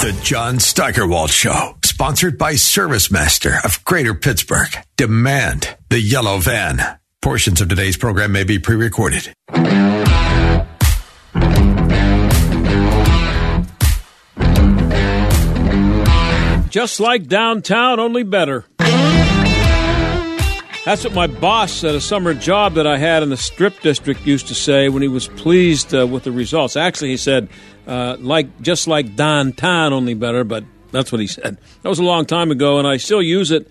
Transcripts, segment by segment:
The John Steigerwald Show, sponsored by ServiceMaster of Greater Pittsburgh. Demand the yellow van. Portions of today's program may be pre-recorded. Just like downtown, only better. That's what my boss at a summer job that I had in the Strip District used to say when he was pleased with the results. Actually, he said, just like downtown, only better, but that's what he said. That was a long time ago, and I still use it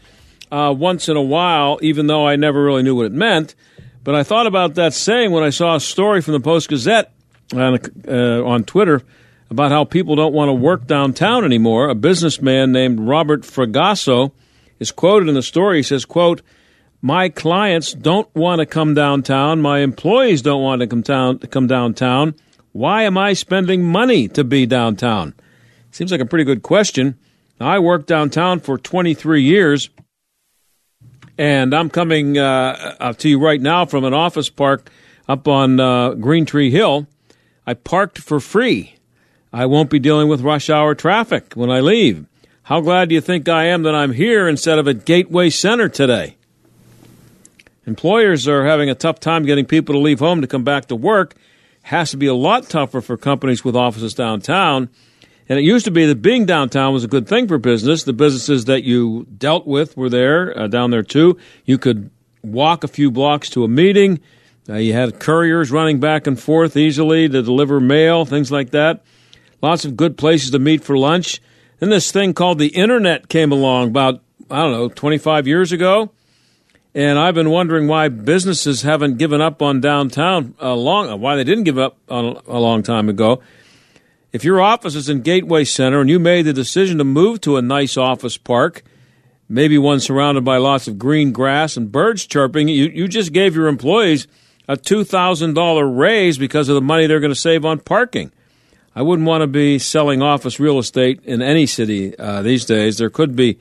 once in a while, even though I never really knew what it meant. But I thought about that saying when I saw a story from the Post-Gazette on Twitter about how people don't want to work downtown anymore. A businessman named Robert Fragasso is quoted in the story. He says, quote, "My clients don't want to come downtown. My employees don't want to come downtown. Why am I spending money to be downtown?" Seems like a pretty good question. Now, I worked downtown for 23 years, and I'm coming to you right now from an office park up on Green Tree Hill. I parked for free. I won't be dealing with rush hour traffic when I leave. How glad do you think I am that I'm here instead of at Gateway Center today? Employers are having a tough time getting people to leave home to come back to work. Has to be a lot tougher for companies with offices downtown. And it used to be that being downtown was a good thing for business. The businesses that you dealt with were there, down there too. You could walk a few blocks to a meeting. You had couriers running back and forth easily to deliver mail, things like that. Lots of good places to meet for lunch. Then this thing called the internet came along about, 25 years ago. And I've been wondering why businesses haven't given up on downtown why they didn't give up on a long time ago. If your office is in Gateway Center and you made the decision to move to a nice office park, maybe one surrounded by lots of green grass and birds chirping, you just gave your employees a $2,000 raise because of the money they're going to save on parking. I wouldn't want to be selling office real estate in any city these days. There could be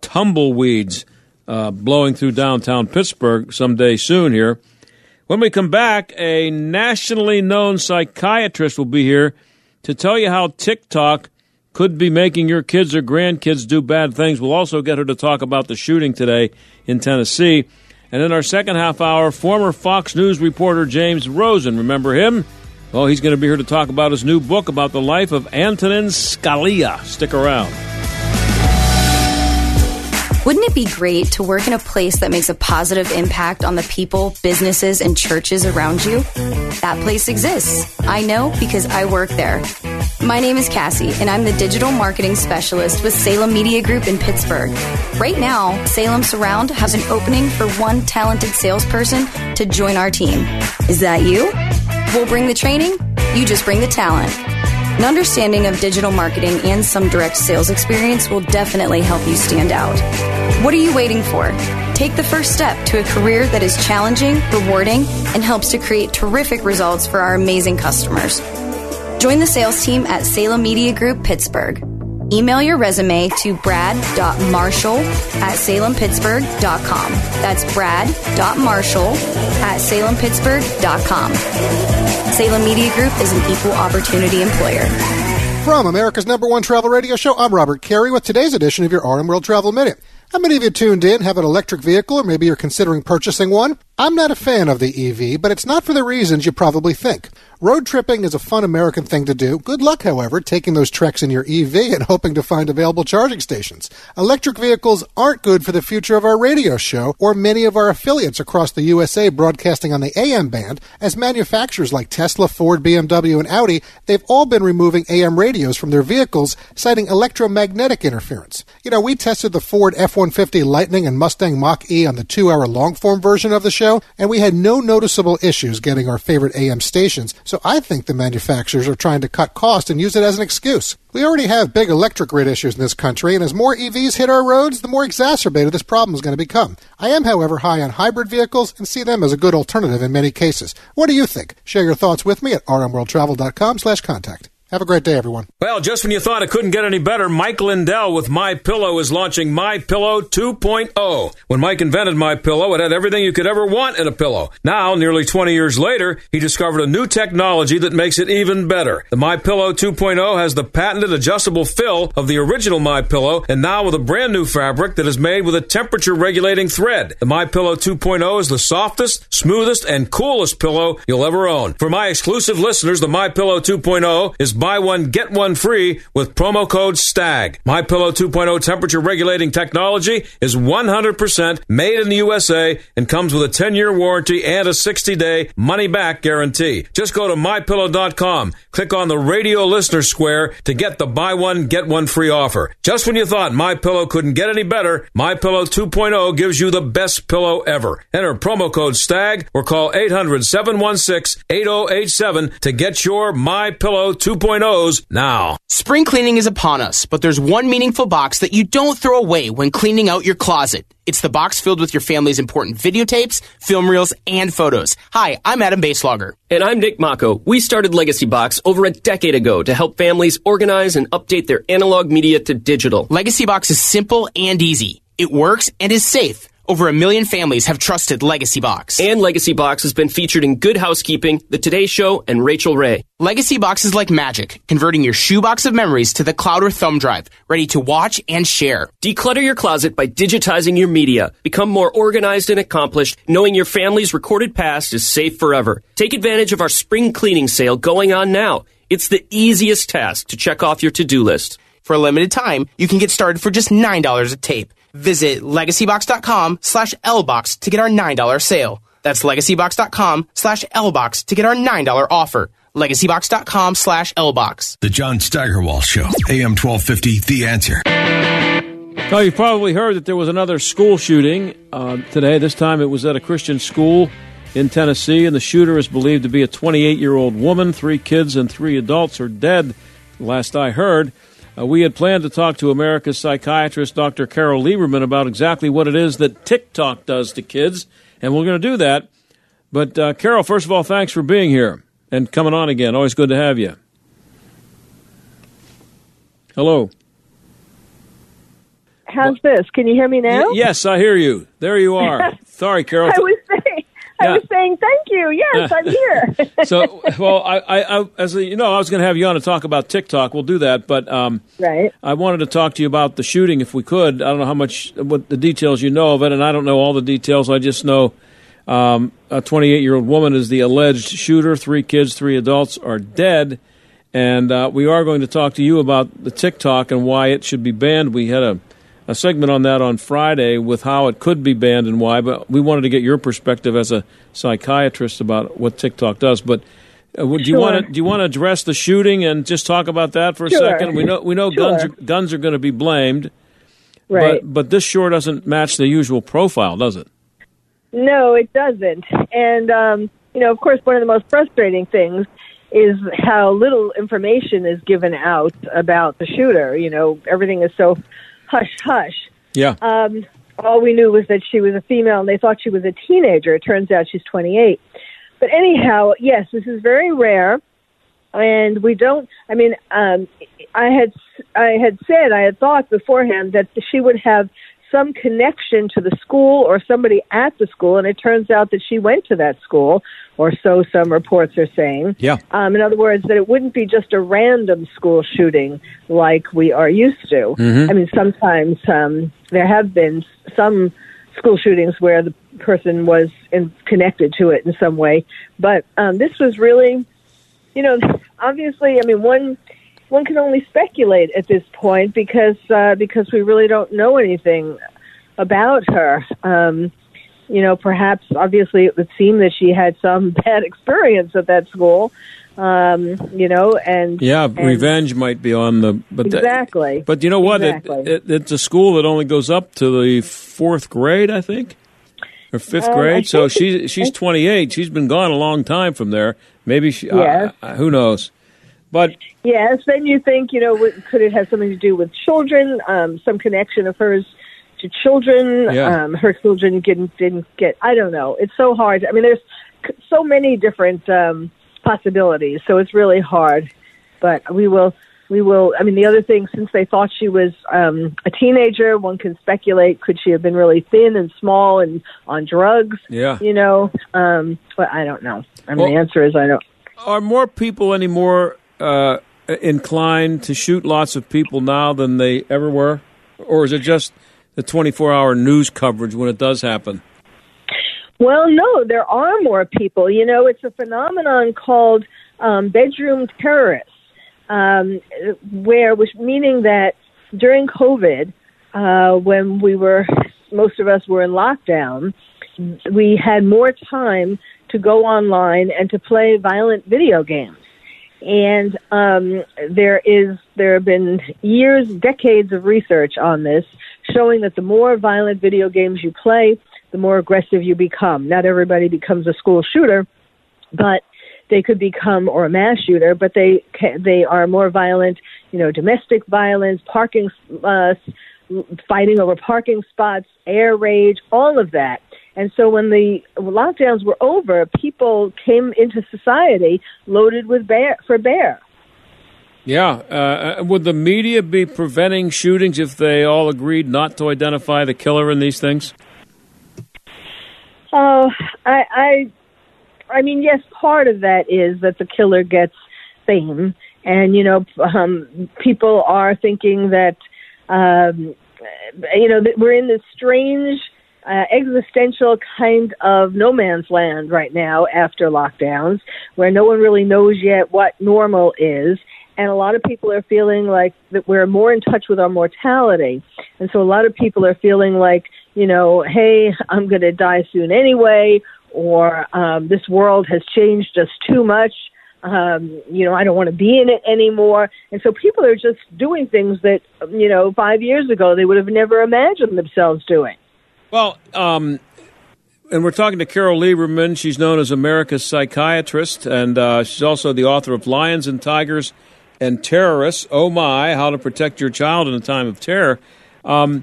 tumbleweeds blowing through downtown Pittsburgh someday soon here. When we come back, a nationally known psychiatrist will be here to tell you how TikTok could be making your kids or grandkids do bad things. We'll also get her to talk about the shooting today in Tennessee. And in our second half hour, former Fox News reporter James Rosen, remember him? Well, he's going to be here to talk about his new book about the life of Antonin Scalia. Stick around. Wouldn't it be great to work in a place that makes a positive impact on the people, businesses, and churches around you? That place exists. I know because I work there. My name is Cassie, and I'm the digital marketing specialist with Salem Media Group in Pittsburgh. Right now, Salem Surround has an opening for one talented salesperson to join our team. Is that you? We'll bring the training. You just bring the talent. An understanding of digital marketing and some direct sales experience will definitely help you stand out. What are you waiting for? Take the first step to a career that is challenging, rewarding, and helps to create terrific results for our amazing customers. Join the sales team at Salem Media Group Pittsburgh. Email your resume to brad.marshall@salempittsburgh.com. That's brad.marshall@salempittsburgh.com. Salem Media Group is an equal opportunity employer. From America's #1 travel radio show, I'm Robert Carey with today's edition of your RM World Travel Minute. How many of you tuned in have an electric vehicle, or maybe you're considering purchasing one? I'm not a fan of the EV, but it's not for the reasons you probably think. Road tripping is a fun American thing to do. Good luck, however, taking those treks in your EV and hoping to find available charging stations. Electric vehicles aren't good for the future of our radio show or many of our affiliates across the USA broadcasting on the AM band, as manufacturers like Tesla, Ford, BMW, and Audi, they've all been removing AM radios from their vehicles, citing electromagnetic interference. We tested the Ford F-150 Lightning and Mustang Mach-E on the 2-hour long-form version of the show, show, and we had no noticeable issues getting our favorite AM stations, so I think the manufacturers are trying to cut costs and use it as an excuse. We already have big electric grid issues in this country, and as more EVs hit our roads, the more exacerbated this problem is going to become. I am, however, high on hybrid vehicles and see them as a good alternative in many cases. What do you think? Share your thoughts with me at rmworldtravel.com/contact. Have a great day, everyone. Well, just when you thought it couldn't get any better, Mike Lindell with MyPillow is launching MyPillow 2.0. When Mike invented MyPillow, it had everything you could ever want in a pillow. Now, nearly 20 years later, he discovered a new technology that makes it even better. The MyPillow 2.0 has the patented adjustable fill of the original MyPillow, and now with a brand new fabric that is made with a temperature-regulating thread. The MyPillow 2.0 is the softest, smoothest, and coolest pillow you'll ever own. For my exclusive listeners, the MyPillow 2.0 is buy one, get one free with promo code STAG. MyPillow 2.0 temperature regulating technology is 100% made in the USA and comes with a 10-year warranty and a 60-day money-back guarantee. Just go to MyPillow.com, click on the radio listener square to get the buy one, get one free offer. Just when you thought MyPillow couldn't get any better, MyPillow 2.0 gives you the best pillow ever. Enter promo code STAG or call 800-716-8087 to get your MyPillow 2.0 now. Spring cleaning is upon us, but there's one meaningful box that you don't throw away when cleaning out your closet. It's the box filled with your family's important videotapes, film reels, and photos. Hi, I'm Adam Baselogger. And I'm Nick Mocco. We started Legacy Box over a decade ago to help families organize and update their analog media to digital. Legacy Box is simple and easy. It works and is safe. Over 1 million families have trusted Legacy Box. And Legacy Box has been featured in Good Housekeeping, The Today Show, and Rachel Ray. Legacy Box is like magic, converting your shoebox of memories to the cloud or thumb drive, ready to watch and share. Declutter your closet by digitizing your media. Become more organized and accomplished, knowing your family's recorded past is safe forever. Take advantage of our spring cleaning sale going on now. It's the easiest task to check off your to-do list. For a limited time, you can get started for just $9 a tape. Visit LegacyBox.com/LBox to get our $9 sale. That's LegacyBox.com/LBox to get our $9 offer. LegacyBox.com/LBox. The John Steigerwall Show, AM 1250, The Answer. Now, you've probably heard that there was another school shooting today. This time it was at a Christian school in Tennessee, and the shooter is believed to be a 28-year-old woman. 3 kids and 3 adults are dead, last I heard. We had planned to talk to America's psychiatrist, Dr. Carole Lieberman, about exactly what it is that TikTok does to kids, and we're going to do that. But, Carole, first of all, thanks for being here and coming on again. Always good to have you. Hello. How's this? Can you hear me now? Yes, I hear you. There you are. Sorry, Carole. I was saying thank you. Yes, I'm here. So, well, I as you know, I was going to have you on to talk about TikTok. We'll do that, but right. I wanted to talk to you about the shooting, if we could. I don't know what the details you know of it, and I don't know all the details. I just know a 28-year-old woman is the alleged shooter. 3 kids, 3 adults are dead, and we are going to talk to you about the TikTok and why it should be banned. We had a segment on that on Friday with how it could be banned and why, but we wanted to get your perspective as a psychiatrist about what TikTok does. But do you want to address the shooting and just talk about that for a second? We know guns are going to be blamed, right? But this sure doesn't match the usual profile, does it? No, it doesn't. And of course, one of the most frustrating things is how little information is given out about the shooter. You know, everything is so hush, hush. Yeah. All we knew was that she was a female, and they thought she was a teenager. It turns out she's 28. But anyhow, yes, this is very rare, and we don't. I mean, I had thought beforehand that she would have some connection to the school or somebody at the school, and it turns out that she went to that school, or so some reports are saying. Yeah. In other words, that it wouldn't be just a random school shooting like we are used to. Mm-hmm. I mean, sometimes there have been some school shootings where the person was connected to it in some way, but this was really, obviously, I mean, one can only speculate at this point because we really don't know anything about her. Perhaps, obviously, it would seem that she had some bad experience at that school. Revenge might be on the. But exactly. But you know what? Exactly. It's a school that only goes up to the 4th grade, I think. Her fifth grade? So she's 28. She's been gone a long time from there. Maybe she, yes. Who knows? But yes, then you think, you know, could it have something to do with children, some connection of hers to children, yeah. Her children didn't get, I don't know. It's so hard. I mean, there's so many different possibilities, so it's really hard. But we will, I mean, the other thing, since they thought she was a teenager, one can speculate, could she have been really thin and small and on drugs? Yeah. You know, but I don't know. I mean, the answer is I don't. Are more people anymore inclined to shoot lots of people now than they ever were? Or is it just the 24-hour news coverage when it does happen? Well, no, there are more people. You know, it's a phenomenon called bedroom terrorists, meaning that during COVID, when most of us were in lockdown, we had more time to go online and to play violent video games. And there have been years, decades of research on this, showing that the more violent video games you play, the more aggressive you become. Not everybody becomes a school shooter, but they could become, or a mass shooter, but they are more violent, you know, domestic violence, parking, fighting over parking spots, air rage, all of that. And so when the lockdowns were over, people came into society loaded with bear. Yeah. Would the media be preventing shootings if they all agreed not to identify the killer in these things? Oh, I mean, yes, part of that is that the killer gets fame. And, you know, people are thinking that, you know, that we're in this strange existential kind of no man's land right now after lockdowns, where no one really knows yet what normal is. And a lot of people are feeling like that we're more in touch with our mortality. And so a lot of people are feeling like, you know, hey, I'm going to die soon anyway, or this world has changed us too much. You know, I don't want to be in it anymore. And so people are just doing things that, you know, 5 years ago they would have never imagined themselves doing. Well, and we're talking to Carole Lieberman. She's known as America's psychiatrist, and she's also the author of Lions and Tigers and Terrorists, Oh My, How to Protect Your Child in a Time of Terror. You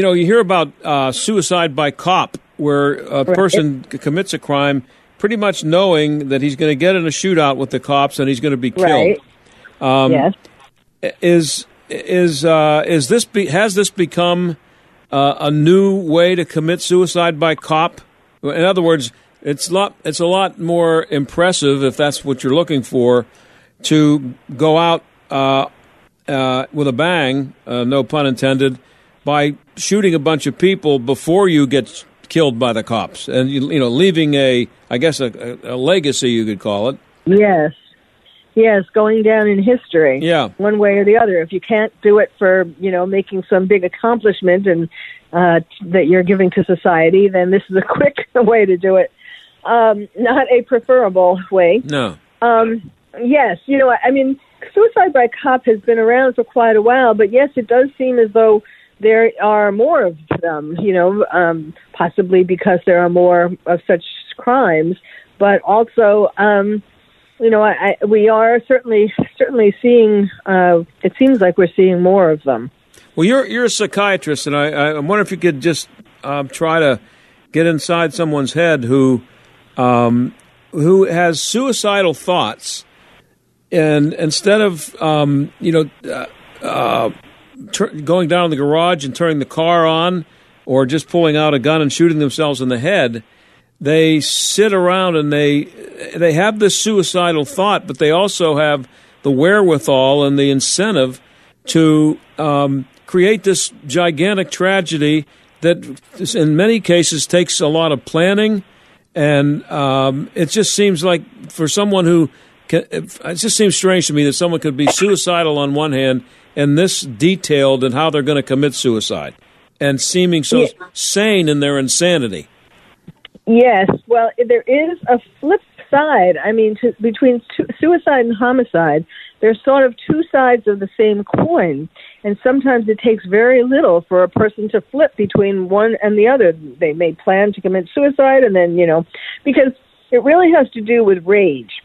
know, you hear about suicide by cop, where a person commits a crime pretty much knowing that he's going to get in a shootout with the cops and he's going to be killed. Right. Yes. Has this become a new way to commit suicide by cop? In other words, it's a lot more impressive, if that's what you're looking for, to go out with a bang, no pun intended, by shooting a bunch of people before you get killed by the cops, and you know, leaving a legacy, you could call it. Yes. Yes, going down in history. Yeah. One way or the other. If you can't do it for, you know, making some big accomplishment and that you're giving to society, then this is a quick way to do it. Not a preferable way. No. Yes, you know, I mean, suicide by cop has been around for quite a while, but yes, it does seem as though there are more of them, you know, possibly because there are more of such crimes, but also you know, we are certainly seeing. It seems like we're seeing more of them. Well, you're a psychiatrist, and I wonder if you could just try to get inside someone's head who has suicidal thoughts, and instead of going down in the garage and turning the car on, or just pulling out a gun and shooting themselves in the head. They sit around and they have this suicidal thought, but they also have the wherewithal and the incentive to create this gigantic tragedy that, in many cases, takes a lot of planning. And it just seems like for someone it just seems strange to me that someone could be suicidal on one hand and this detailed in how they're going to commit suicide and seeming so sane in their insanity. Yes, well, there is a flip side. I mean, between suicide and homicide, They're sort of two sides of the same coin, and sometimes it takes very little for a person to flip between one and the other. They may plan to commit suicide, and then, because it really has to do with rage.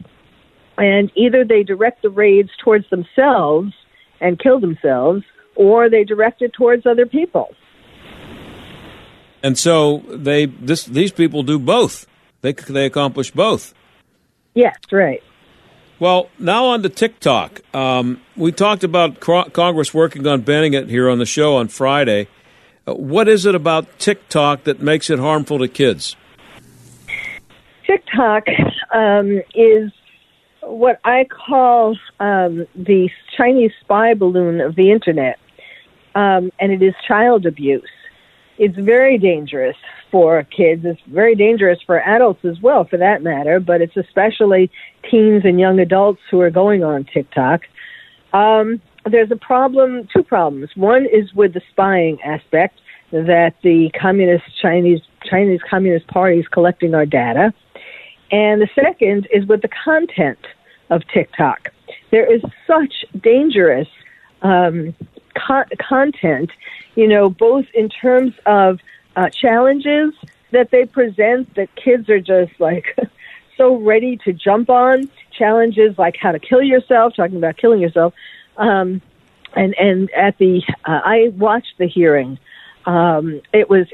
And either they direct the rage towards themselves and kill themselves, or they direct it towards other people. And so these people do both. They accomplish both. Yes, right. Well, now on to TikTok. We talked about Congress working on banning it here on the show on Friday. What is it about TikTok that makes it harmful to kids? TikTok is what I call the Chinese spy balloon of the Internet, and it is child abuse. It's very dangerous for kids. It's very dangerous for adults as well, for that matter, but it's especially teens and young adults who are going on TikTok. There's a problem, two problems. One is with the spying aspect, that the Chinese Communist Party is collecting our data. And the second is with the content of TikTok. There is such dangerous content, both in terms of challenges that they present that kids are just like so ready to jump on, challenges like how to kill yourself, talking about killing yourself. And at the I watched the hearing. It was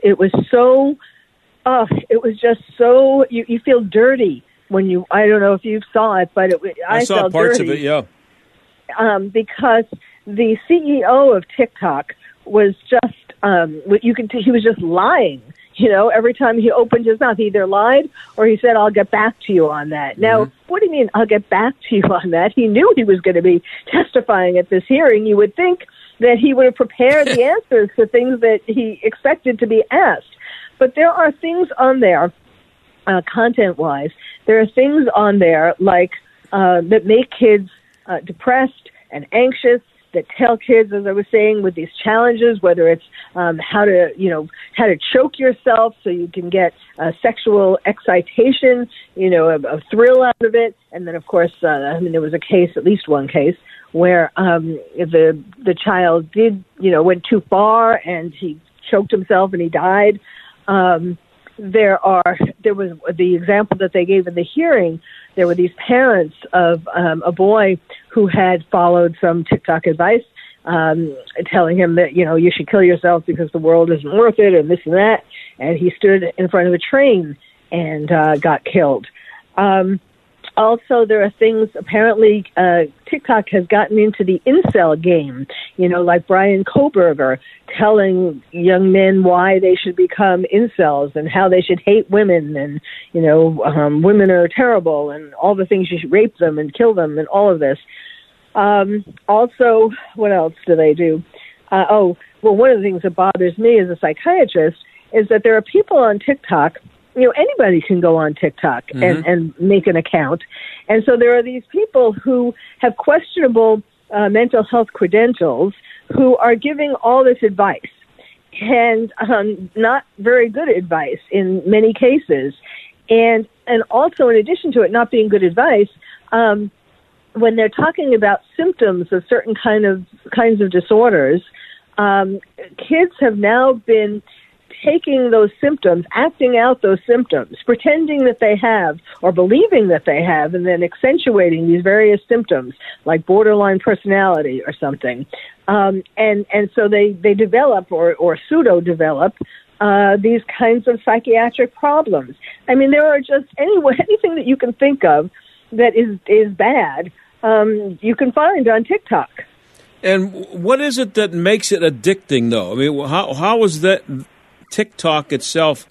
just so you feel dirty when you, I don't know if you saw it, but I saw parts of it, yeah. Because the CEO of TikTok was just, he was just lying. Every time he opened his mouth, he either lied or he said, I'll get back to you on that. Mm-hmm. Now, what do you mean, I'll get back to you on that? He knew he was going to be testifying at this hearing. You would think that he would have prepared the answers to things that he expected to be asked. But there are things on there, content-wise, there are things on there like that make kids depressed and anxious, that tell kids, as I was saying, with these challenges, whether it's how to choke yourself so you can get sexual excitation, a thrill out of it. And then, of course, there was a case, at least one case, where the child did, went too far and he choked himself and he died. There was the example that they gave in the hearing. There were these parents of a boy who had followed some TikTok advice, telling him that, you should kill yourself because the world isn't worth it and this and that. And he stood in front of a train and got killed. Also, there are things, apparently, TikTok has gotten into the incel game, like Brian Koberger telling young men why they should become incels and how they should hate women and, women are terrible and all the things, you should rape them and kill them and all of this. Also, what else do they do? One of the things that bothers me as a psychiatrist is that there are people on TikTok. Anybody can go on TikTok and, mm-hmm. and make an account. And so there are these people who have questionable mental health credentials who are giving all this advice, and not very good advice in many cases. And also, in addition to it not being good advice, when they're talking about symptoms of certain kinds of disorders, kids have now been taking those symptoms, acting out those symptoms, pretending that they have or believing that they have, and then accentuating these various symptoms like borderline personality or something. And so they develop or pseudo-develop these kinds of psychiatric problems. I mean, there are just anything that you can think of that is bad, you can find on TikTok. And what is it that makes it addicting, though? I mean, how is that TikTok itself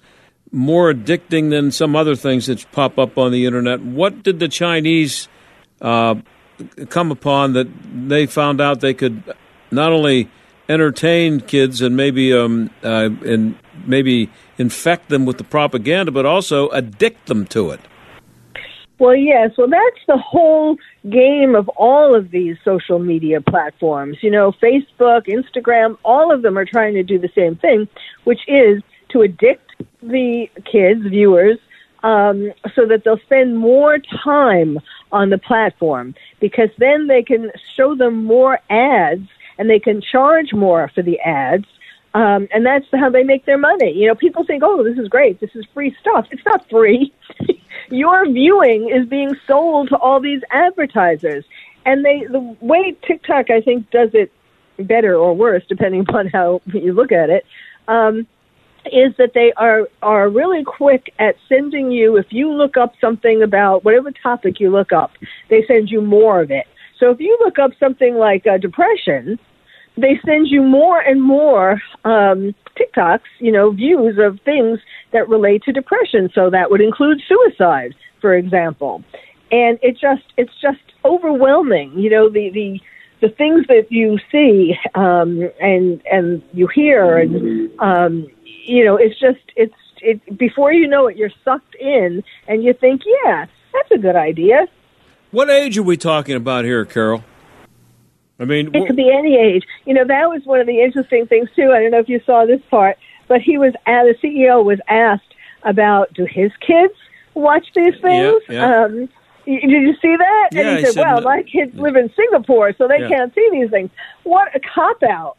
more addicting than some other things that pop up on the Internet? What did the Chinese come upon that they found out they could not only entertain kids and maybe infect them with the propaganda, but also addict them to it? Well, yes. Well, that's the whole game of all of these social media platforms. Facebook, Instagram, all of them are trying to do the same thing, which is to addict the kids, viewers, so that they'll spend more time on the platform, because then they can show them more ads and they can charge more for the ads. And that's how they make their money. You know, people think, oh, this is great. This is free stuff. It's not free. Your viewing is being sold to all these advertisers. And the way TikTok, I think, does it better or worse, depending upon how you look at it, is that they are really quick at sending you, if you look up something about whatever topic you look up, they send you more of it. So if you look up something like depression, they send you more and more TikToks, you know, views of things that relate to depression. So that would include suicide, for example. And it's just overwhelming, you know, the things that you see and you hear, and you know, it's before you know it, you're sucked in, and you think, yeah, that's a good idea. What age are we talking about here, Carole? I mean, it could be any age. You know, that was one of the interesting things, too. I don't know if you saw this part, but the CEO was asked about, do his kids watch these things? Yeah. Did you see that? Yeah, and he said, well, my kids live in Singapore, so they can't see these things. What a cop-out.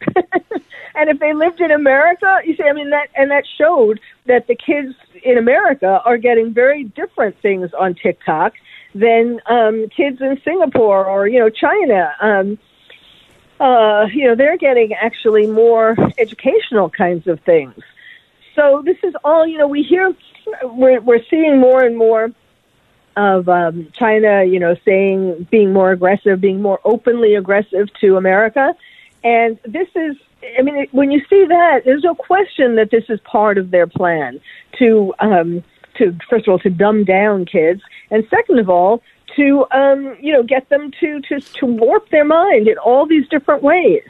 And if they lived in America, you see, I mean, that showed that the kids in America are getting very different things on TikTok than kids in Singapore or, you know, China. You know, they're getting actually more educational kinds of things. So this is all, you know, we're seeing more and more of China, you know, saying, being more aggressive, being more openly aggressive to America. And this is, I mean, when you see that, there's no question that this is part of their plan to first of all, to dumb down kids. And second of all, to, you know, get them to warp their mind in all these different ways.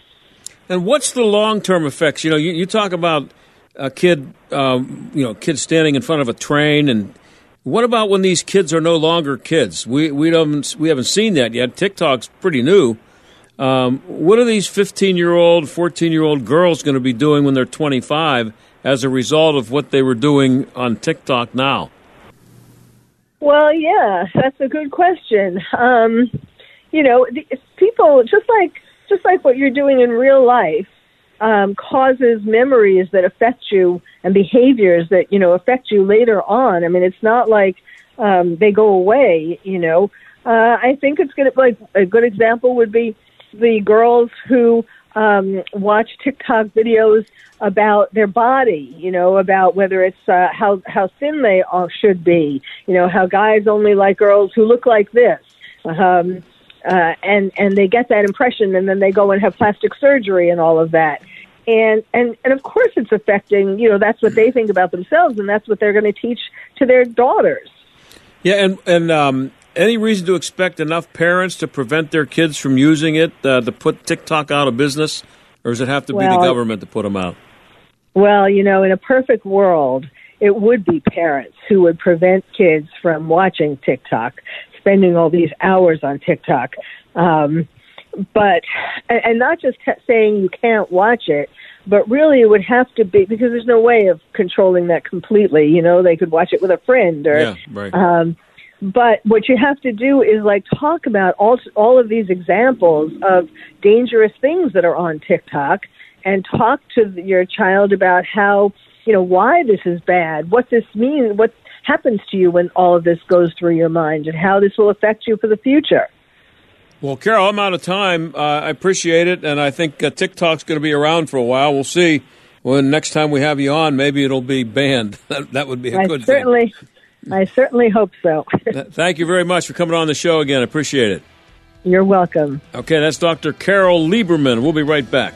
And what's the long-term effects? You know, you talk about a kid, you know, kids standing in front of a train. And what about when these kids are no longer kids? We haven't seen that yet. TikTok's pretty new. What are these 15-year-old, 14-year-old girls going to be doing when they're 25 as a result of what they were doing on TikTok now? Well, yeah, that's a good question. You know, people, just like what you're doing in real life causes memories that affect you and behaviors that, you know, affect you later on. I mean, it's not like they go away, you know. I think it's going to, like, a good example would be the girls who watch TikTok videos about their body, you know, about whether it's how thin they should be, you know, how guys only like girls who look like this, and they get that impression, and then they go and have plastic surgery and all of that, and of course it's affecting, you know, that's what they think about themselves, and that's what they're going to teach to their daughters. Yeah, and any reason to expect enough parents to prevent their kids from using it to put TikTok out of business? Or does it have to be the government to put them out? Well, you know, in a perfect world, it would be parents who would prevent kids from watching TikTok, spending all these hours on TikTok. But not just saying you can't watch it, but really it would have to be, because there's no way of controlling that completely. You know, they could watch it with a friend or... Yeah, right. But what you have to do is, like, talk about all of these examples of dangerous things that are on TikTok, and talk to your child about how, you know, why this is bad, what this means, what happens to you when all of this goes through your mind, and how this will affect you for the future. Well, Carole, I'm out of time. I appreciate it, and I think TikTok's going to be around for a while. We'll see. When next time we have you on, maybe it'll be banned. That would be a good thing. I certainly hope so. Thank you very much for coming on the show again. I appreciate it. You're welcome. Okay, that's Dr. Carole Lieberman. We'll be right back.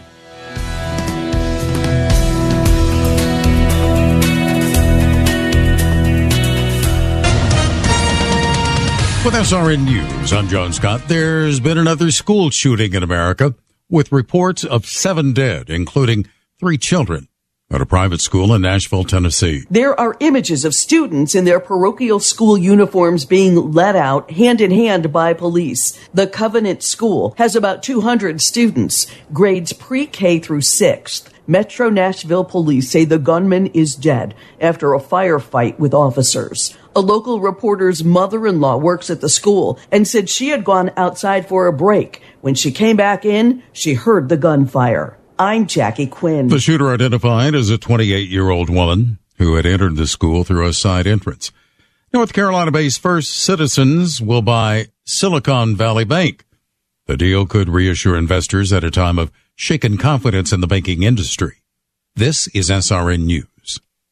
With SRN News, I'm John Scott. There's been another school shooting in America with reports of 7 dead, including 3 children, at a private school in Nashville, Tennessee. There are images of students in their parochial school uniforms being led out hand in hand by police. The Covenant School has about 200 students, grades pre-K through 6th. Metro Nashville police say the gunman is dead after a firefight with officers. A local reporter's mother-in-law works at the school and said she had gone outside for a break. When she came back in, she heard the gunfire. I'm Jackie Quinn. The shooter identified as a 28-year-old woman who had entered the school through a side entrance. North Carolina-based First Citizens will buy Silicon Valley Bank. The deal could reassure investors at a time of shaken confidence in the banking industry. This is SRN News.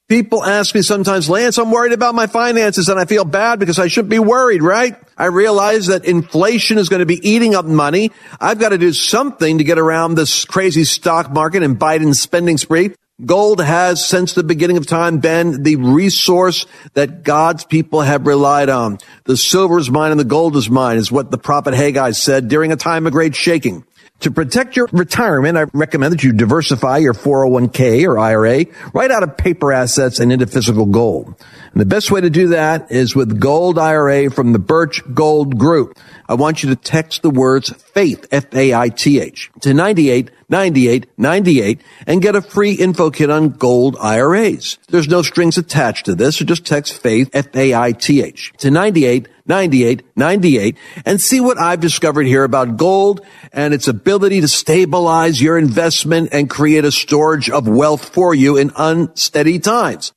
People ask me sometimes, Lance, I'm worried about my finances and I feel bad because I shouldn't be worried, right? I realize that inflation is going to be eating up money. I've got to do something to get around this crazy stock market and Biden's spending spree. Gold has, since the beginning of time, been the resource that God's people have relied on. The silver is mine and the gold is mine is what the prophet Haggai said during a time of great shaking. To protect your retirement, I recommend that you diversify your 401k or IRA right out of paper assets and into physical gold. And the best way to do that is with Gold IRA from the Birch Gold Group. I want you to text the words FAITH, F-A-I-T-H, to 989898 and get a free info kit on gold IRAs. There's no strings attached to this, so just text FAITH, F-A-I-T-H, to 989898 and see what I've discovered here about gold and its ability to stabilize your investment and create a storage of wealth for you in unsteady times.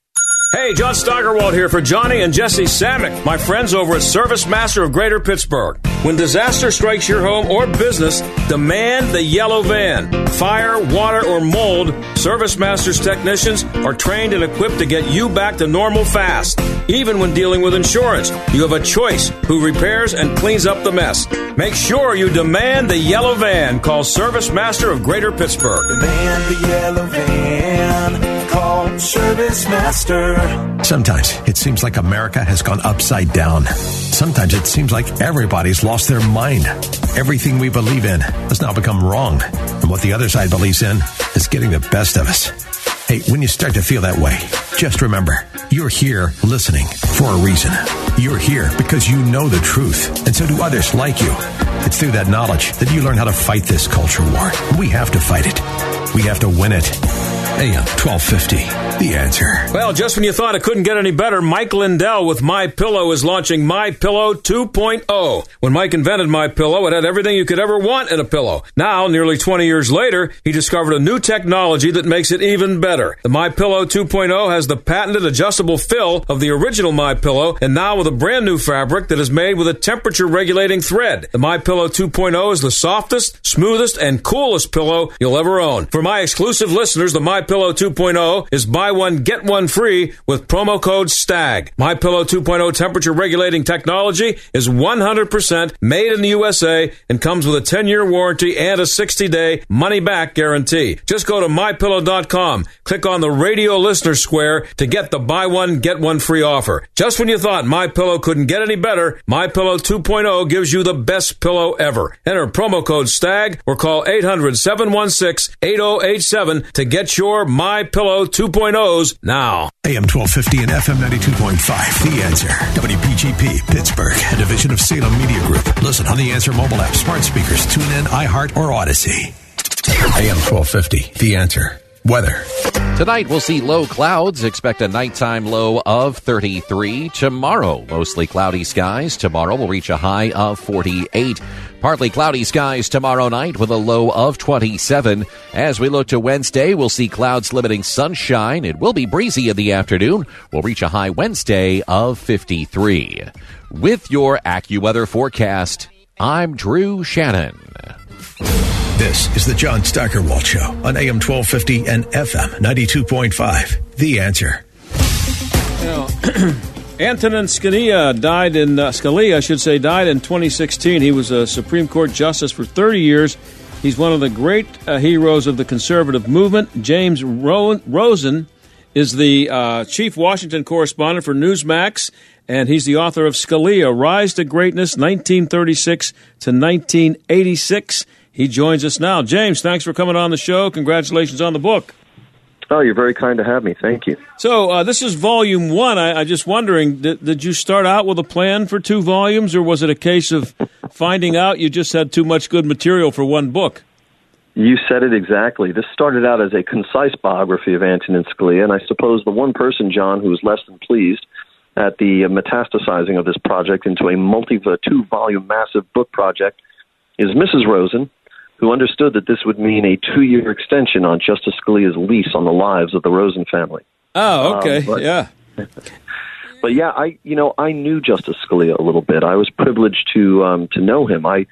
Hey, John Steigerwald here for Johnny and Jesse Samick, my friends over at ServiceMaster of Greater Pittsburgh. When disaster strikes your home or business, demand the yellow van. Fire, water, or mold, ServiceMaster's technicians are trained and equipped to get you back to normal fast. Even when dealing with insurance, you have a choice who repairs and cleans up the mess. Make sure you demand the yellow van. Call ServiceMaster of Greater Pittsburgh. Demand the yellow van. Call ServiceMaster. Sometimes it seems like America has gone upside down. Sometimes it seems like everybody's lost their mind. Everything we believe in has now become wrong. And what the other side believes in is getting the best of us. Hey, when you start to feel that way, just remember, you're here listening for a reason. You're here because you know the truth, and so do others like you. It's through that knowledge that you learn how to fight this culture war. We have to fight it. We have to win it. AM 1250, The Answer. Well, just when you thought it couldn't get any better, Mike Lindell with MyPillow is launching MyPillow 2.0. When Mike invented MyPillow, it had everything you could ever want in a pillow. Now, nearly 20 years later, he discovered a new technology that makes it even better. The MyPillow 2.0 has the patented adjustable fill of the original MyPillow, and now with a brand new fabric that is made with a temperature-regulating thread. The MyPillow 2.0 is the softest, smoothest, and coolest pillow you'll ever own. For my exclusive listeners, the MyPillow 2.0 is buy one, get one free with promo code STAG. MyPillow 2.0 temperature regulating technology is 100% made in the USA and comes with a 10-year warranty and a 60-day money-back guarantee. Just go to MyPillow.com, click on the radio listener square to get the buy one, get one free offer. Just when you thought MyPillow couldn't get any better, MyPillow 2.0 gives you the best pillow ever. Enter promo code STAG or call 800-716-8087 to get your MyPillow 2.0s now. AM 1250 and FM 92.5. The Answer. WPGP, Pittsburgh, a division of Salem Media Group. Listen on the Answer mobile app, smart speakers, TuneIn, iHeart, or Odyssey. AM 1250, The Answer. Weather. Tonight we'll see low clouds. Expect a nighttime low of 33. Tomorrow, mostly cloudy skies. Tomorrow we'll reach a high of 48. Partly cloudy skies tomorrow night with a low of 27. As we look to Wednesday, we'll see clouds limiting sunshine. It will be breezy in the afternoon. We'll reach a high Wednesday of 53. With your AccuWeather forecast, I'm Drew Shannon. This is the John Steigerwald Show on AM 1250 and FM 92.5. The Answer. Now, Antonin Scalia died in 2016. He was a Supreme Court justice for 30 years. He's one of the great heroes of the conservative movement. James Rosen is the chief Washington correspondent for Newsmax, and he's the author of Scalia: Rise to Greatness, 1936 to 1986. He joins us now. James, thanks for coming on the show. Congratulations on the book. Oh, you're very kind to have me. Thank you. So this is volume one. I'm just wondering, did you start out with a plan for two volumes, or was it a case of finding out you just had too much good material for one book? You said it exactly. This started out as a concise biography of Antonin Scalia, and I suppose the one person, John, who was less than pleased at the metastasizing of this project into a two-volume massive book project is Mrs. Rosen, who understood that this would mean a 2-year extension on Justice Scalia's lease on the lives of the Rosen family. Oh, okay, But yeah, I knew Justice Scalia a little bit. I was privileged to know him. When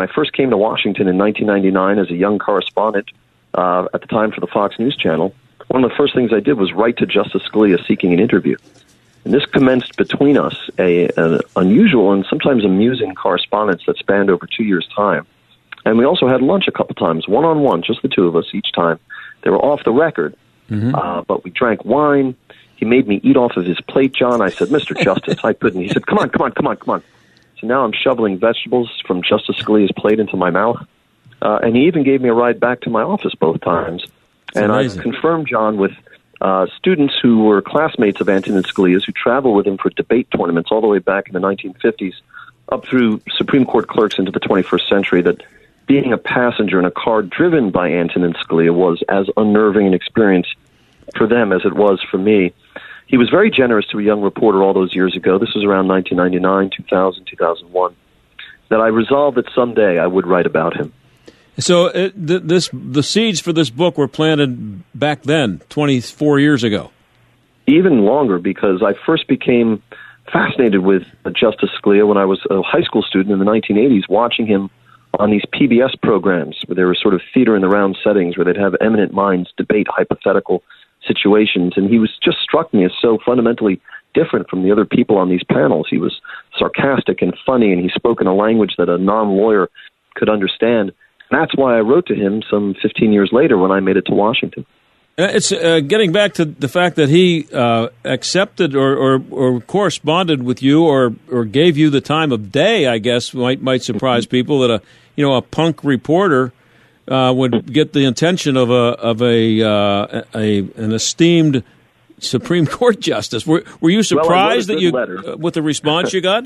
I first came to Washington in 1999 as a young correspondent at the time for the Fox News Channel, one of the first things I did was write to Justice Scalia seeking an interview. And this commenced between us an unusual and sometimes amusing correspondence that spanned over 2 years' time. And we also had lunch a couple times, one-on-one, just the two of us each time. They were off the record, but we drank wine. He made me eat off of his plate, John. I said, Mr. Justice, I couldn't. He said, come on. So now I'm shoveling vegetables from Justice Scalia's plate into my mouth. And he even gave me a ride back to my office both times. That's and amazing. I confirmed, John, with students who were classmates of Antonin Scalia's who traveled with him for debate tournaments all the way back in the 1950s up through Supreme Court clerks into the 21st century that being a passenger in a car driven by Antonin Scalia was as unnerving an experience for them as it was for me. He was very generous to a young reporter all those years ago. This was around 1999, 2000, 2001, that I resolved that someday I would write about him. So the seeds for this book were planted back then, 24 years ago. Even longer, because I first became fascinated with Justice Scalia when I was a high school student in the 1980s, watching him on these PBS programs where there were sort of theater in the round settings where they'd have eminent minds debate hypothetical situations. And he was just struck me as so fundamentally different from the other people on these panels. He was sarcastic and funny, and he spoke in a language that a non-lawyer could understand. And that's why I wrote to him some 15 years later when I made it to Washington. It's getting back to the fact that he accepted or corresponded with you or gave you the time of day. I guess might surprise people that a punk reporter would get the attention of an esteemed Supreme Court justice. Were you surprised with the response you got?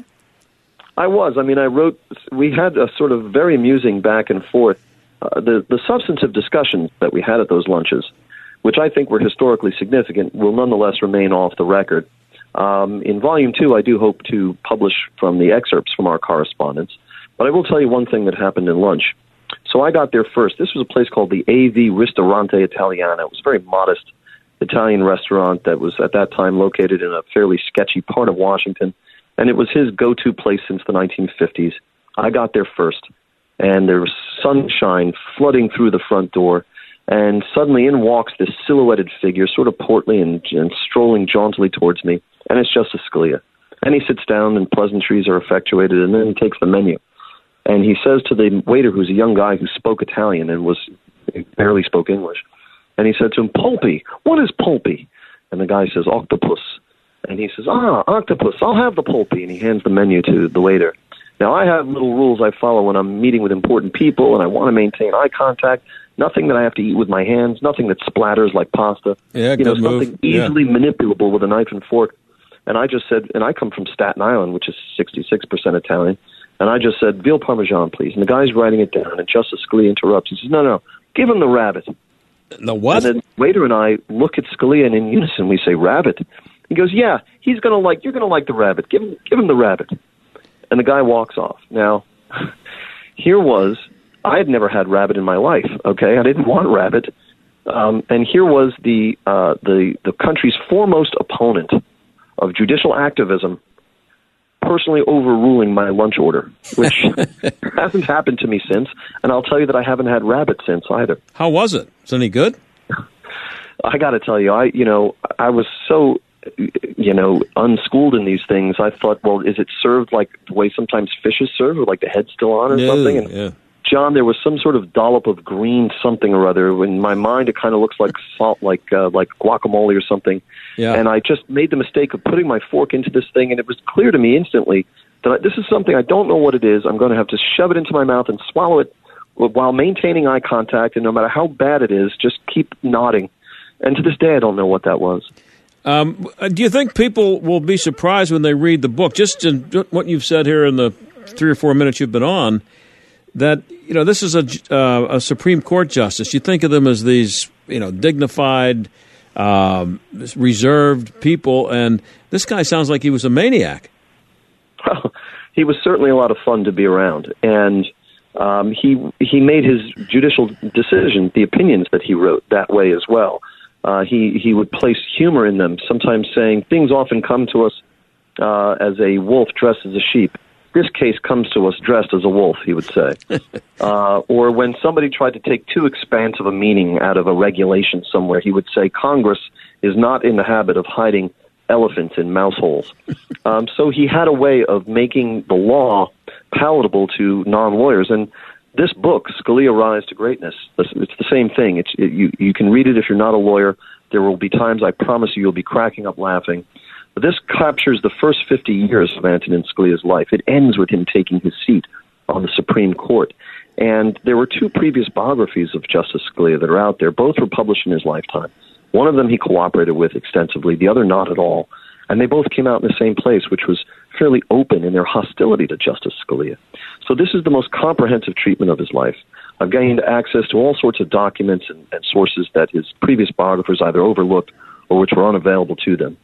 I was. I mean, I wrote. We had a sort of very amusing back and forth. The substantive discussions that we had at those lunches, which I think were historically significant, will nonetheless remain off the record. In Volume 2, I do hope to publish from the excerpts from our correspondence, but I will tell you one thing that happened in lunch. So I got there first. This was a place called the AV Ristorante Italiana. It was a very modest Italian restaurant that was at that time located in a fairly sketchy part of Washington, and it was his go-to place since the 1950s. I got there first, and there was sunshine flooding through the front door, and suddenly in walks this silhouetted figure, sort of portly and strolling jauntily towards me, and it's Justice Scalia. And he sits down, and pleasantries are effectuated, and then he takes the menu. And he says to the waiter, who's a young guy who spoke Italian and barely spoke English, and he said to him, "Pulpy, what is pulpy?" And the guy says, "Octopus." And he says, "Octopus, I'll have the pulpy." And he hands the menu to the waiter. Now, I have little rules I follow when I'm meeting with important people, and I want to maintain eye contact. Nothing that I have to eat with my hands, nothing that splatters like pasta, something easily manipulable with a knife and fork. And I just said, and I come from Staten Island, which is 66% Italian, and I just said, "Veal Parmesan, please." And the guy's writing it down, and Justice Scalia interrupts. He says, "No, give him the rabbit." The what? And then waiter and I look at Scalia, and in unison we say, "Rabbit." He goes, "Yeah, you're going to like the rabbit. Give him the rabbit." And the guy walks off. Now, I had never had rabbit in my life, okay? I didn't want rabbit. And here was the country's foremost opponent of judicial activism personally overruling my lunch order, which hasn't happened to me since. And I'll tell you that I haven't had rabbit since either. How was it? Is it any good? I got to tell you, I was so, unschooled in these things. I thought, well, is it served like the way sometimes fish is served, with like the head still on or something? And, John, there was some sort of dollop of green something or other. In my mind, it kind of looks like salt, like guacamole or something. Yeah. And I just made the mistake of putting my fork into this thing, and it was clear to me instantly that this is something I don't know what it is. I'm going to have to shove it into my mouth and swallow it while maintaining eye contact, and no matter how bad it is, just keep nodding. And to this day, I don't know what that was. Do you think people will be surprised when they read the book? Just in what you've said here in the 3 or 4 minutes you've been on, that, this is a Supreme Court justice. You think of them as these, dignified, reserved people. And this guy sounds like he was a maniac. Oh, he was certainly a lot of fun to be around. And he made his judicial decision, the opinions that he wrote, that way as well. He would place humor in them, sometimes saying things often come to us as a wolf dressed as a sheep. This case comes to us dressed as a wolf, he would say. Or when somebody tried to take too expansive a meaning out of a regulation somewhere, he would say Congress is not in the habit of hiding elephants in mouse holes. So he had a way of making the law palatable to non-lawyers. And this book, Scalia: Rise to Greatness, it's the same thing. You can read it if you're not a lawyer. There will be times, I promise you, you'll be cracking up laughing. But this captures the first 50 years of Antonin Scalia's life. It ends with him taking his seat on the Supreme Court. And there were two previous biographies of Justice Scalia that are out there. Both were published in his lifetime. One of them he cooperated with extensively, the other not at all. And they both came out in the same place, which was fairly open in their hostility to Justice Scalia. So this is the most comprehensive treatment of his life. I've gained access to all sorts of documents and sources that his previous biographers either overlooked or which were unavailable to them.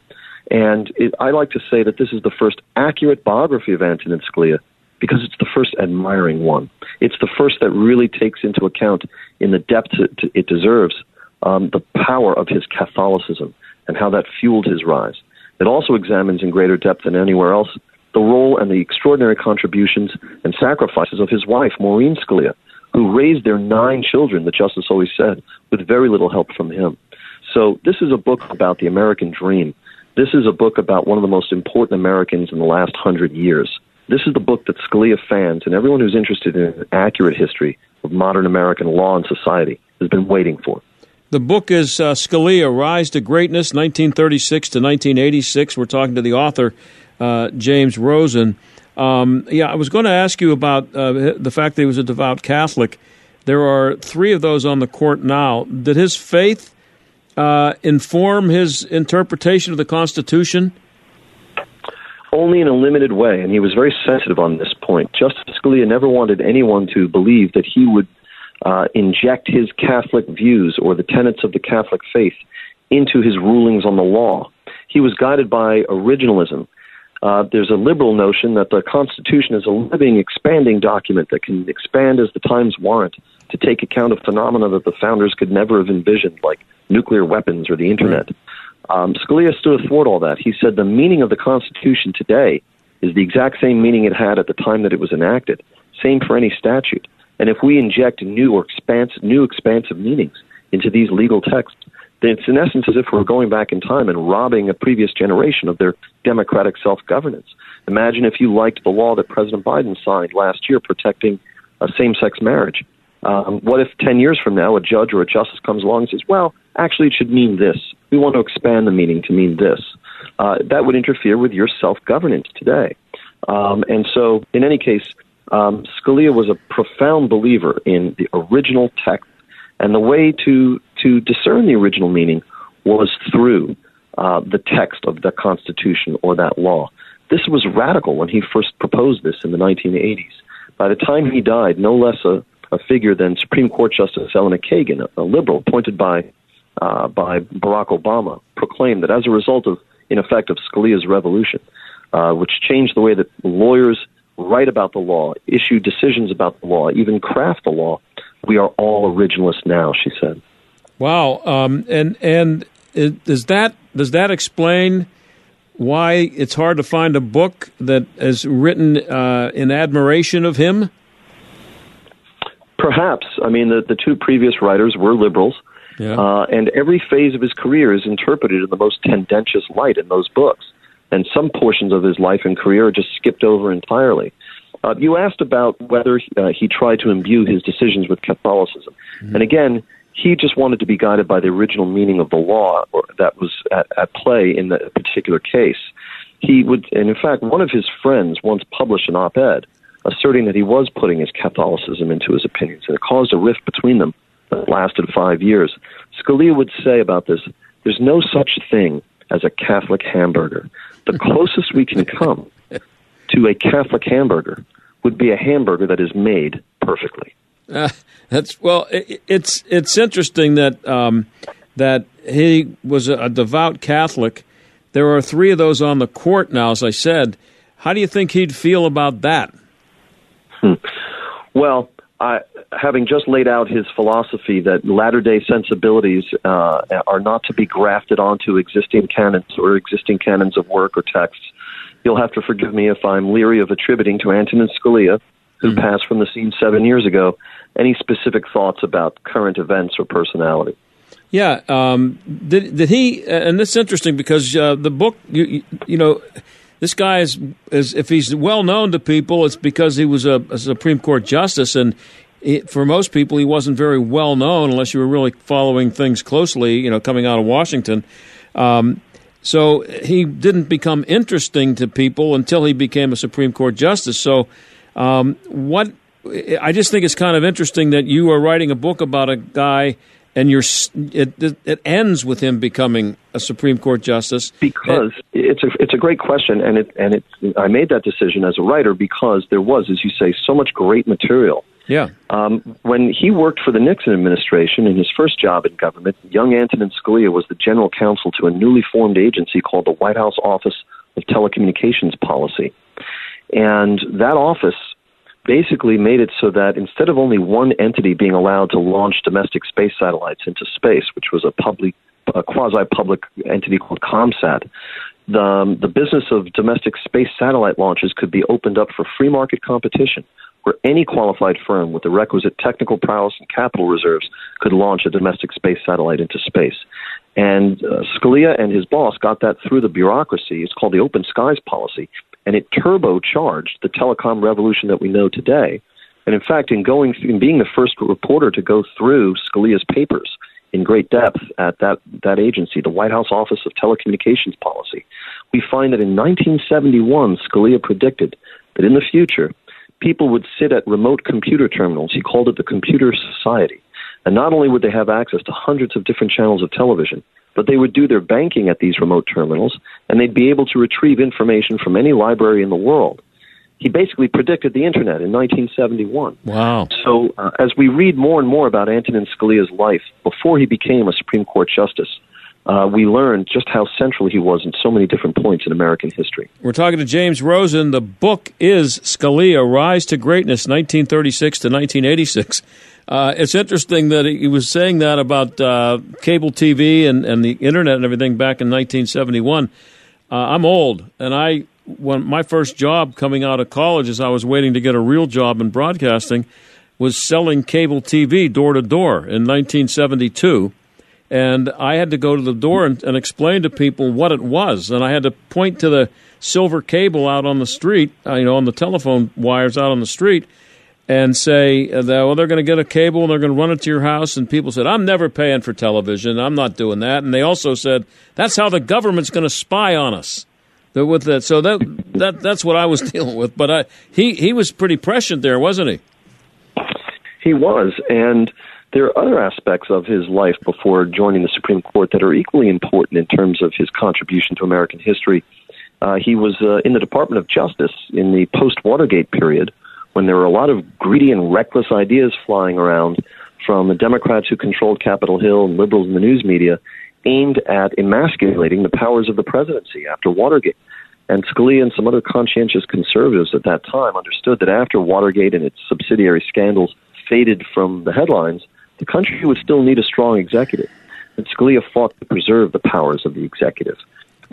And I like to say that this is the first accurate biography of Antonin Scalia because it's the first admiring one. It's the first that really takes into account, in the depth it deserves, the power of his Catholicism and how that fueled his rise. It also examines in greater depth than anywhere else the role and the extraordinary contributions and sacrifices of his wife, Maureen Scalia, who raised their 9 children, the Justice always said, with very little help from him. So this is a book about the American dream. This is a book about one of the most important Americans in the last 100 years. This is the book that Scalia fans and everyone who's interested in an accurate history of modern American law and society has been waiting for. The book is Scalia: Rise to Greatness, 1936 to 1986. We're talking to the author, James Rosen. I was going to ask you about the fact that he was a devout Catholic. There are 3 of those on the court now. Did his faith inform his interpretation of the Constitution? Only in a limited way, and he was very sensitive on this point. Justice Scalia never wanted anyone to believe that he would inject his Catholic views or the tenets of the Catholic faith into his rulings on the law. He was guided by originalism. There's a liberal notion that the Constitution is a living, expanding document that can expand as the times warrant to take account of phenomena that the founders could never have envisioned, like nuclear weapons or the Internet. Scalia stood athwart all that. He said the meaning of the Constitution today is the exact same meaning it had at the time that it was enacted. Same for any statute. And if we inject new or expansive meanings into these legal texts, then it's in essence as if we're going back in time and robbing a previous generation of their democratic self-governance. Imagine if you liked the law that President Biden signed last year protecting same-sex marriage. What if 10 years from now a judge or a justice comes along and says, well, actually it should mean this. We want to expand the meaning to mean this. That would interfere with your self-governance today. And so, in any case, Scalia was a profound believer in the original text, and the way to discern the original meaning was through the text of the Constitution or that law. This was radical when he first proposed this in the 1980s. By the time he died, no less a figure than Supreme Court Justice Elena Kagan, a liberal appointed by Barack Obama, proclaimed that as a result of, in effect, of Scalia's revolution, which changed the way that lawyers write about the law, issue decisions about the law, even craft the law, we are all originalists now, she said. Wow. And does that explain why it's hard to find a book that is written in admiration of him? Perhaps. I mean, the 2 previous writers were liberals, and every phase of his career is interpreted in the most tendentious light in those books. And some portions of his life and career are just skipped over entirely. You asked about whether he tried to imbue his decisions with Catholicism. Mm-hmm. And again, he just wanted to be guided by the original meaning of the law that was at play in that particular case. He would, and in fact, one of his friends once published an op-ed asserting that he was putting his Catholicism into his opinions, and it caused a rift between them that lasted 5 years. Scalia would say about this, there's no such thing as a Catholic hamburger. The closest we can come to a Catholic hamburger would be a hamburger that is made perfectly. It's interesting that that he was a devout Catholic. There are three of those on the court now, as I said. How do you think he'd feel about that? Well, having just laid out his philosophy that latter-day sensibilities are not to be grafted onto existing canons or existing canons of work or texts, you'll have to forgive me if I'm leery of attributing to Antonin Scalia, who passed from the scene 7 years ago, any specific thoughts about current events or personality. Yeah, did he? And this is interesting because the book, you know, this guy is if he's well known to people, it's because he was a Supreme Court justice, and for most people, he wasn't very well known unless you were really following things closely, you know, coming out of Washington. So he didn't become interesting to people until he became a Supreme Court justice. So I just think it's kind of interesting that you are writing a book about a guy. And it ends with him becoming a Supreme Court justice because it's a great question, and I made that decision as a writer because there was, as you say, so much great material. Yeah. When he worked for the Nixon administration in his first job in government, young Antonin Scalia was the general counsel to a newly formed agency called the White House Office of Telecommunications Policy, and that office basically made it so that instead of only one entity being allowed to launch domestic space satellites into space, which was a quasi-public entity called ComSat, the business of domestic space satellite launches could be opened up for free market competition, where any qualified firm with the requisite technical prowess and capital reserves could launch a domestic space satellite into space. And Scalia and his boss got that through the bureaucracy. It's called the Open Skies Policy. And it turbocharged the telecom revolution that we know today. And in fact, in being the first reporter to go through Scalia's papers in great depth at that agency, the White House Office of Telecommunications Policy, we find that in 1971, Scalia predicted that in the future, people would sit at remote computer terminals. He called it the computer society. And not only would they have access to hundreds of different channels of television, but they would do their banking at these remote terminals, and they'd be able to retrieve information from any library in the world. He basically predicted the Internet in 1971. Wow. So as we read more and more about Antonin Scalia's life before he became a Supreme Court justice, we learn just how central he was in so many different points in American history. We're talking to James Rosen. The book is Scalia, Rise to Greatness, 1936 to 1986. It's interesting that he was saying that about cable TV and the Internet and everything back in 1971. I'm old, and when my first job coming out of college as I was waiting to get a real job in broadcasting was selling cable TV door-to-door in 1972. And I had to go to the door and explain to people what it was. And I had to point to the silver cable out on the street, on the telephone wires out on the street, and say that, well, they're going to get a cable and they're going to run it to your house. And people said, I'm never paying for television. I'm not doing that. And they also said, that's how the government's going to spy on us. With that. So that's what I was dealing with. But he was pretty prescient there, wasn't he? He was. And there are other aspects of his life before joining the Supreme Court that are equally important in terms of his contribution to American history. He was in the Department of Justice in the post-Watergate period, when there were a lot of greedy and reckless ideas flying around from the Democrats who controlled Capitol Hill and liberals in the news media aimed at emasculating the powers of the presidency after Watergate. And Scalia and some other conscientious conservatives at that time understood that after Watergate and its subsidiary scandals faded from the headlines, the country would still need a strong executive. And Scalia fought to preserve the powers of the executive.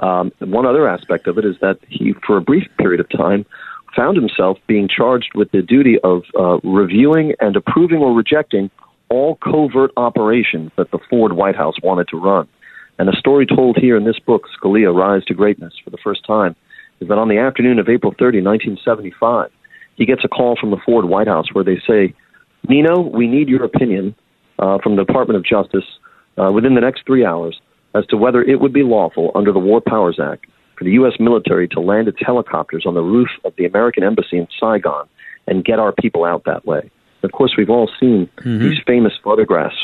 One other aspect of it is that he, for a brief period of time, found himself being charged with the duty of reviewing and approving or rejecting all covert operations that the Ford White House wanted to run. And the story told here in this book, Scalia, Rise to Greatness, for the first time, is that on the afternoon of April 30, 1975, he gets a call from the Ford White House where they say, Nino, we need your opinion from the Department of Justice within the next 3 hours as to whether it would be lawful under the War Powers Act for the U.S. military to land its helicopters on the roof of the American embassy in Saigon and get our people out that way. Of course, we've all seen these famous photographs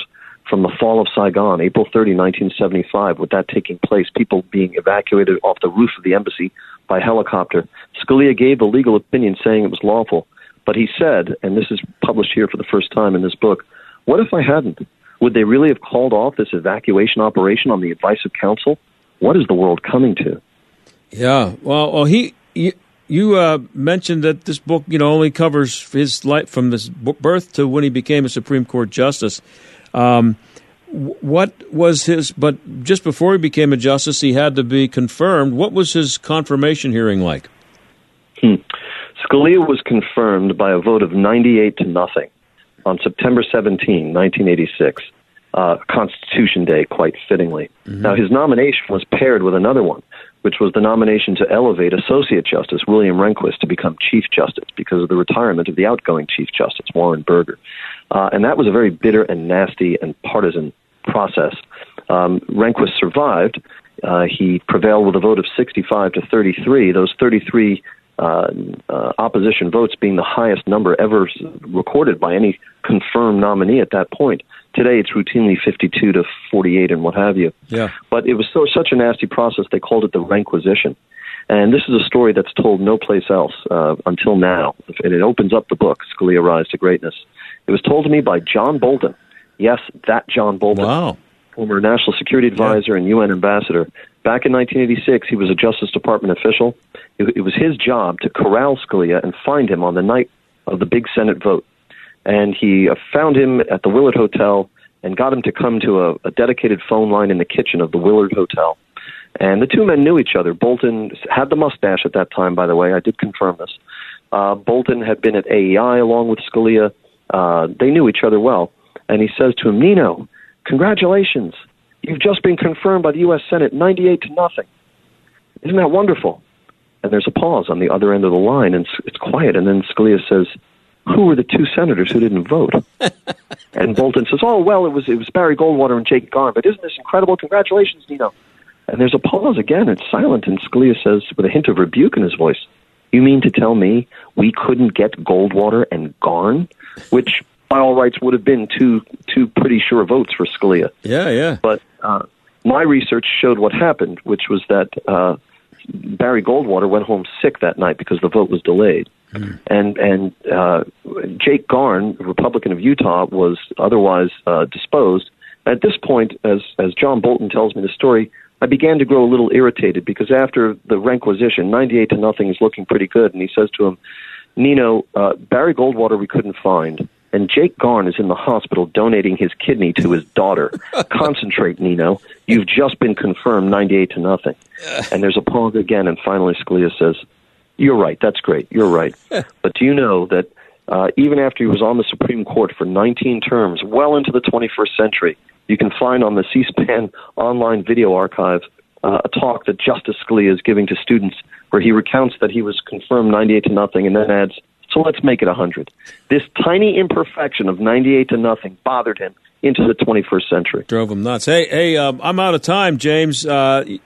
from the fall of Saigon, April 30, 1975, with that taking place, people being evacuated off the roof of the embassy by helicopter. Scalia gave a legal opinion saying it was lawful, but he said, and this is published here for the first time in this book, what if I hadn't? Would they really have called off this evacuation operation on the advice of counsel? What is the world coming to? Yeah, well, you mentioned that this book, only covers his life from his birth to when he became a Supreme Court justice. But just before he became a justice, he had to be confirmed. What was his confirmation hearing like? Scalia was confirmed by a vote of 98-0 on September 17, 1986, Constitution Day, quite fittingly. Mm-hmm. Now, his nomination was paired with another one, which was the nomination to elevate Associate Justice William Rehnquist to become Chief Justice because of the retirement of the outgoing Chief Justice, Warren Burger. And that was a very bitter and nasty and partisan process. Rehnquist survived. He prevailed with a vote of 65-33. Those 33 opposition votes being the highest number ever recorded by any confirmed nominee at that point. Today, it's routinely 52-48 and what have you. Yeah. But it was such a nasty process, they called it the Rehnquisition. And this is a story that's told no place else until now. And it opens up the book, Scalia: Rise to Greatness. It was told to me by John Bolton. Yes, that John Bolton. Wow. Former National Security Advisor and UN Ambassador. Back in 1986, he was a Justice Department official. It was his job to corral Scalia and find him on the night of the big Senate vote. And he found him at the Willard Hotel and got him to come to a dedicated phone line in the kitchen of the Willard Hotel. And the two men knew each other. Bolton had the mustache at that time, by the way. I did confirm this. Bolton had been at AEI along with Scalia. They knew each other well. And he says to him, "Nino, congratulations. You've just been confirmed by the U.S. Senate 98-0. Isn't that wonderful?" And there's a pause on the other end of the line, and it's quiet. And then Scalia says, "Who were the two senators who didn't vote?" And Bolton says, "Oh, well, it was Barry Goldwater and Jake Garn, but isn't this incredible? Congratulations, Nino." And there's a pause again. It's silent, and Scalia says, with a hint of rebuke in his voice, "You mean to tell me we couldn't get Goldwater and Garn?" Which, by all rights, would have been two pretty sure votes for Scalia. Yeah. But my research showed what happened, which was that Barry Goldwater went home sick that night because the vote was delayed. Mm. And Jake Garn, a Republican of Utah, was otherwise disposed. At this point, as John Bolton tells me the story, I began to grow a little irritated because after the Rehnquisition, 98-0 is looking pretty good. And he says to him, "Nino, Barry Goldwater we couldn't find. And Jake Garn is in the hospital donating his kidney to his daughter. Concentrate, Nino. You've just been confirmed 98-0. And there's a pause again, and finally Scalia says, "You're right. That's great. You're right. But do you know that even after he was on the Supreme Court for 19 terms, well into the 21st century, you can find on the C-SPAN online video archive a talk that Justice Scalia is giving to students where he recounts that he was confirmed 98-0 and then adds, so let's make it 100. This tiny imperfection of 98-0 bothered him into the 21st century. Drove him nuts. Hey, I'm out of time, James.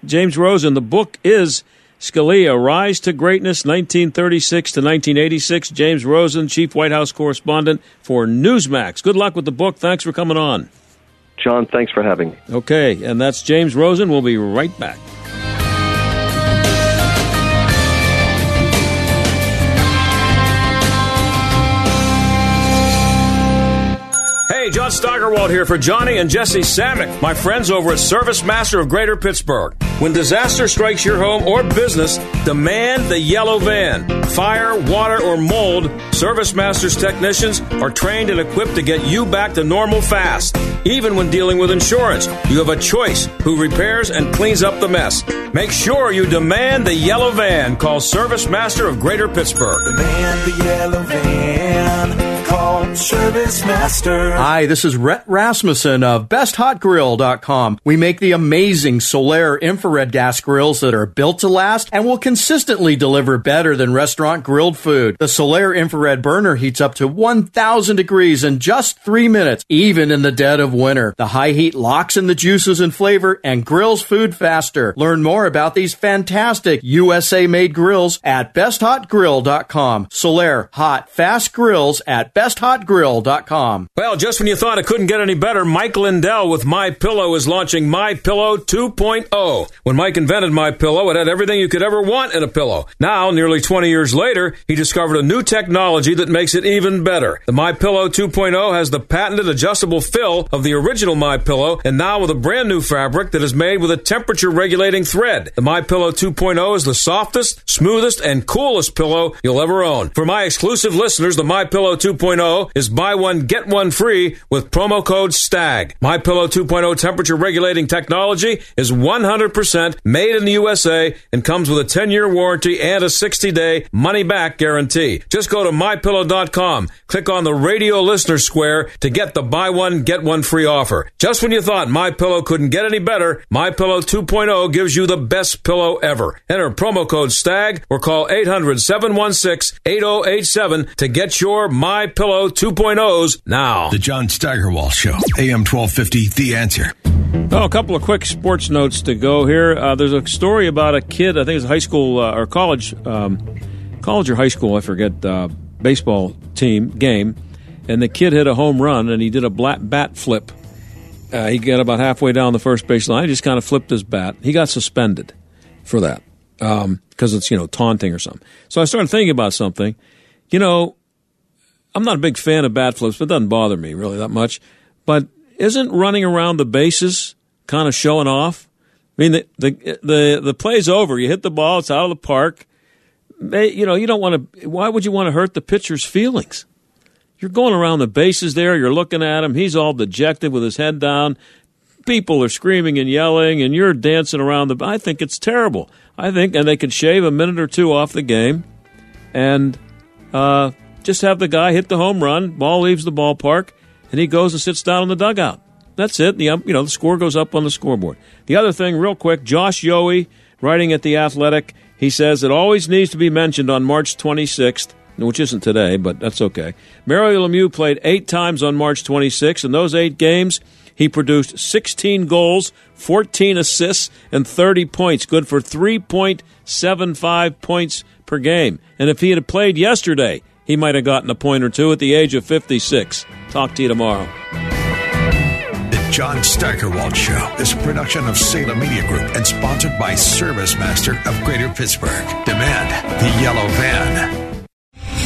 James Rosen, the book is Scalia: Rise to Greatness, 1936 to 1986. James Rosen, Chief White House Correspondent for Newsmax. Good luck with the book. Thanks for coming on. John, thanks for having me. Okay, and that's James Rosen. We'll be right back. Hey, John Steigerwald here for Johnny and Jesse Samick, my friends over at ServiceMaster of Greater Pittsburgh. When disaster strikes your home or business, demand the yellow van. Fire, water, or mold, ServiceMaster's technicians are trained and equipped to get you back to normal fast. Even when dealing with insurance, you have a choice who repairs and cleans up the mess. Make sure you demand the yellow van. Call ServiceMaster of Greater Pittsburgh. Demand the yellow van. Call ServiceMaster. Hi, this is Rhett Rasmussen of BestHotGrill.com. We make the amazing Solaire infrared gas grills that are built to last and will consistently deliver better than restaurant grilled food. The Solaire infrared burner heats up to 1,000 degrees in just 3 minutes, even in the dead of winter. The high heat locks in the juices and flavor and grills food faster. Learn more about these fantastic USA-made grills at BestHotGrill.com. Solaire hot, fast grills at BestHotGrill.com. ServiceMaster@ServiceMaster.com. Well, just when you thought it couldn't get any better, Mike Lindell with MyPillow is launching MyPillow 2.0. When Mike invented MyPillow, it had everything you could ever want in a pillow. Now, nearly 20 years later, he discovered a new technology that makes it even better. The MyPillow 2.0 has the patented adjustable fill of the original MyPillow, and now with a brand new fabric that is made with a temperature-regulating thread. The MyPillow 2.0 is the softest, smoothest, and coolest pillow you'll ever own. For my exclusive listeners, the MyPillow 2.0 is buy one, get one free with promo code STAG. MyPillow 2.0 temperature-regulating technology is 100% made in the USA and comes with a 10-year warranty and a 60-day money-back guarantee. Just go to MyPillow.com, click on the radio listener square to get the buy one, get one free offer. Just when you thought MyPillow couldn't get any better, MyPillow 2.0 gives you the best pillow ever. Enter promo code STAG or call 800-716-8087 to get your MyPillow 2.0s now. The John Steigerwall Show, AM 1250, The Answer. Oh, a couple of quick sports notes to go here. There's a story about a kid, I think it's a high school or college, college or high school, I forget, baseball team game, and the kid hit a home run and he did a bat flip. He got about halfway down the first base line. He just kind of flipped his bat. He got suspended for that because it's, taunting or something. So I started thinking about something. I'm not a big fan of bat flips, but it doesn't bother me really that much. But isn't running around the bases kind of showing off? I mean, the play's over. You hit the ball. It's out of the park. You don't want to – why would you want to hurt the pitcher's feelings? You're going around the bases there. You're looking at him. He's all dejected with his head down. People are screaming and yelling, and you're dancing around the – I think it's terrible. And they could shave a minute or two off the game and just have the guy hit the home run. Ball leaves the ballpark, and he goes and sits down in the dugout. That's it. The score goes up on the scoreboard. The other thing, real quick, Josh Yowie, writing at The Athletic, he says, it always needs to be mentioned on March 26th, which isn't today, but that's okay. Mario Lemieux played 8 times on March 26th. In those 8 games, he produced 16 goals, 14 assists, and 30 points, good for 3.75 points per game. And if he had played yesterday, he might have gotten a point or two at the age of 56. Talk to you tomorrow. The John Steigerwald Show is a production of Salem Media Group and sponsored by ServiceMaster of Greater Pittsburgh. Demand the yellow van.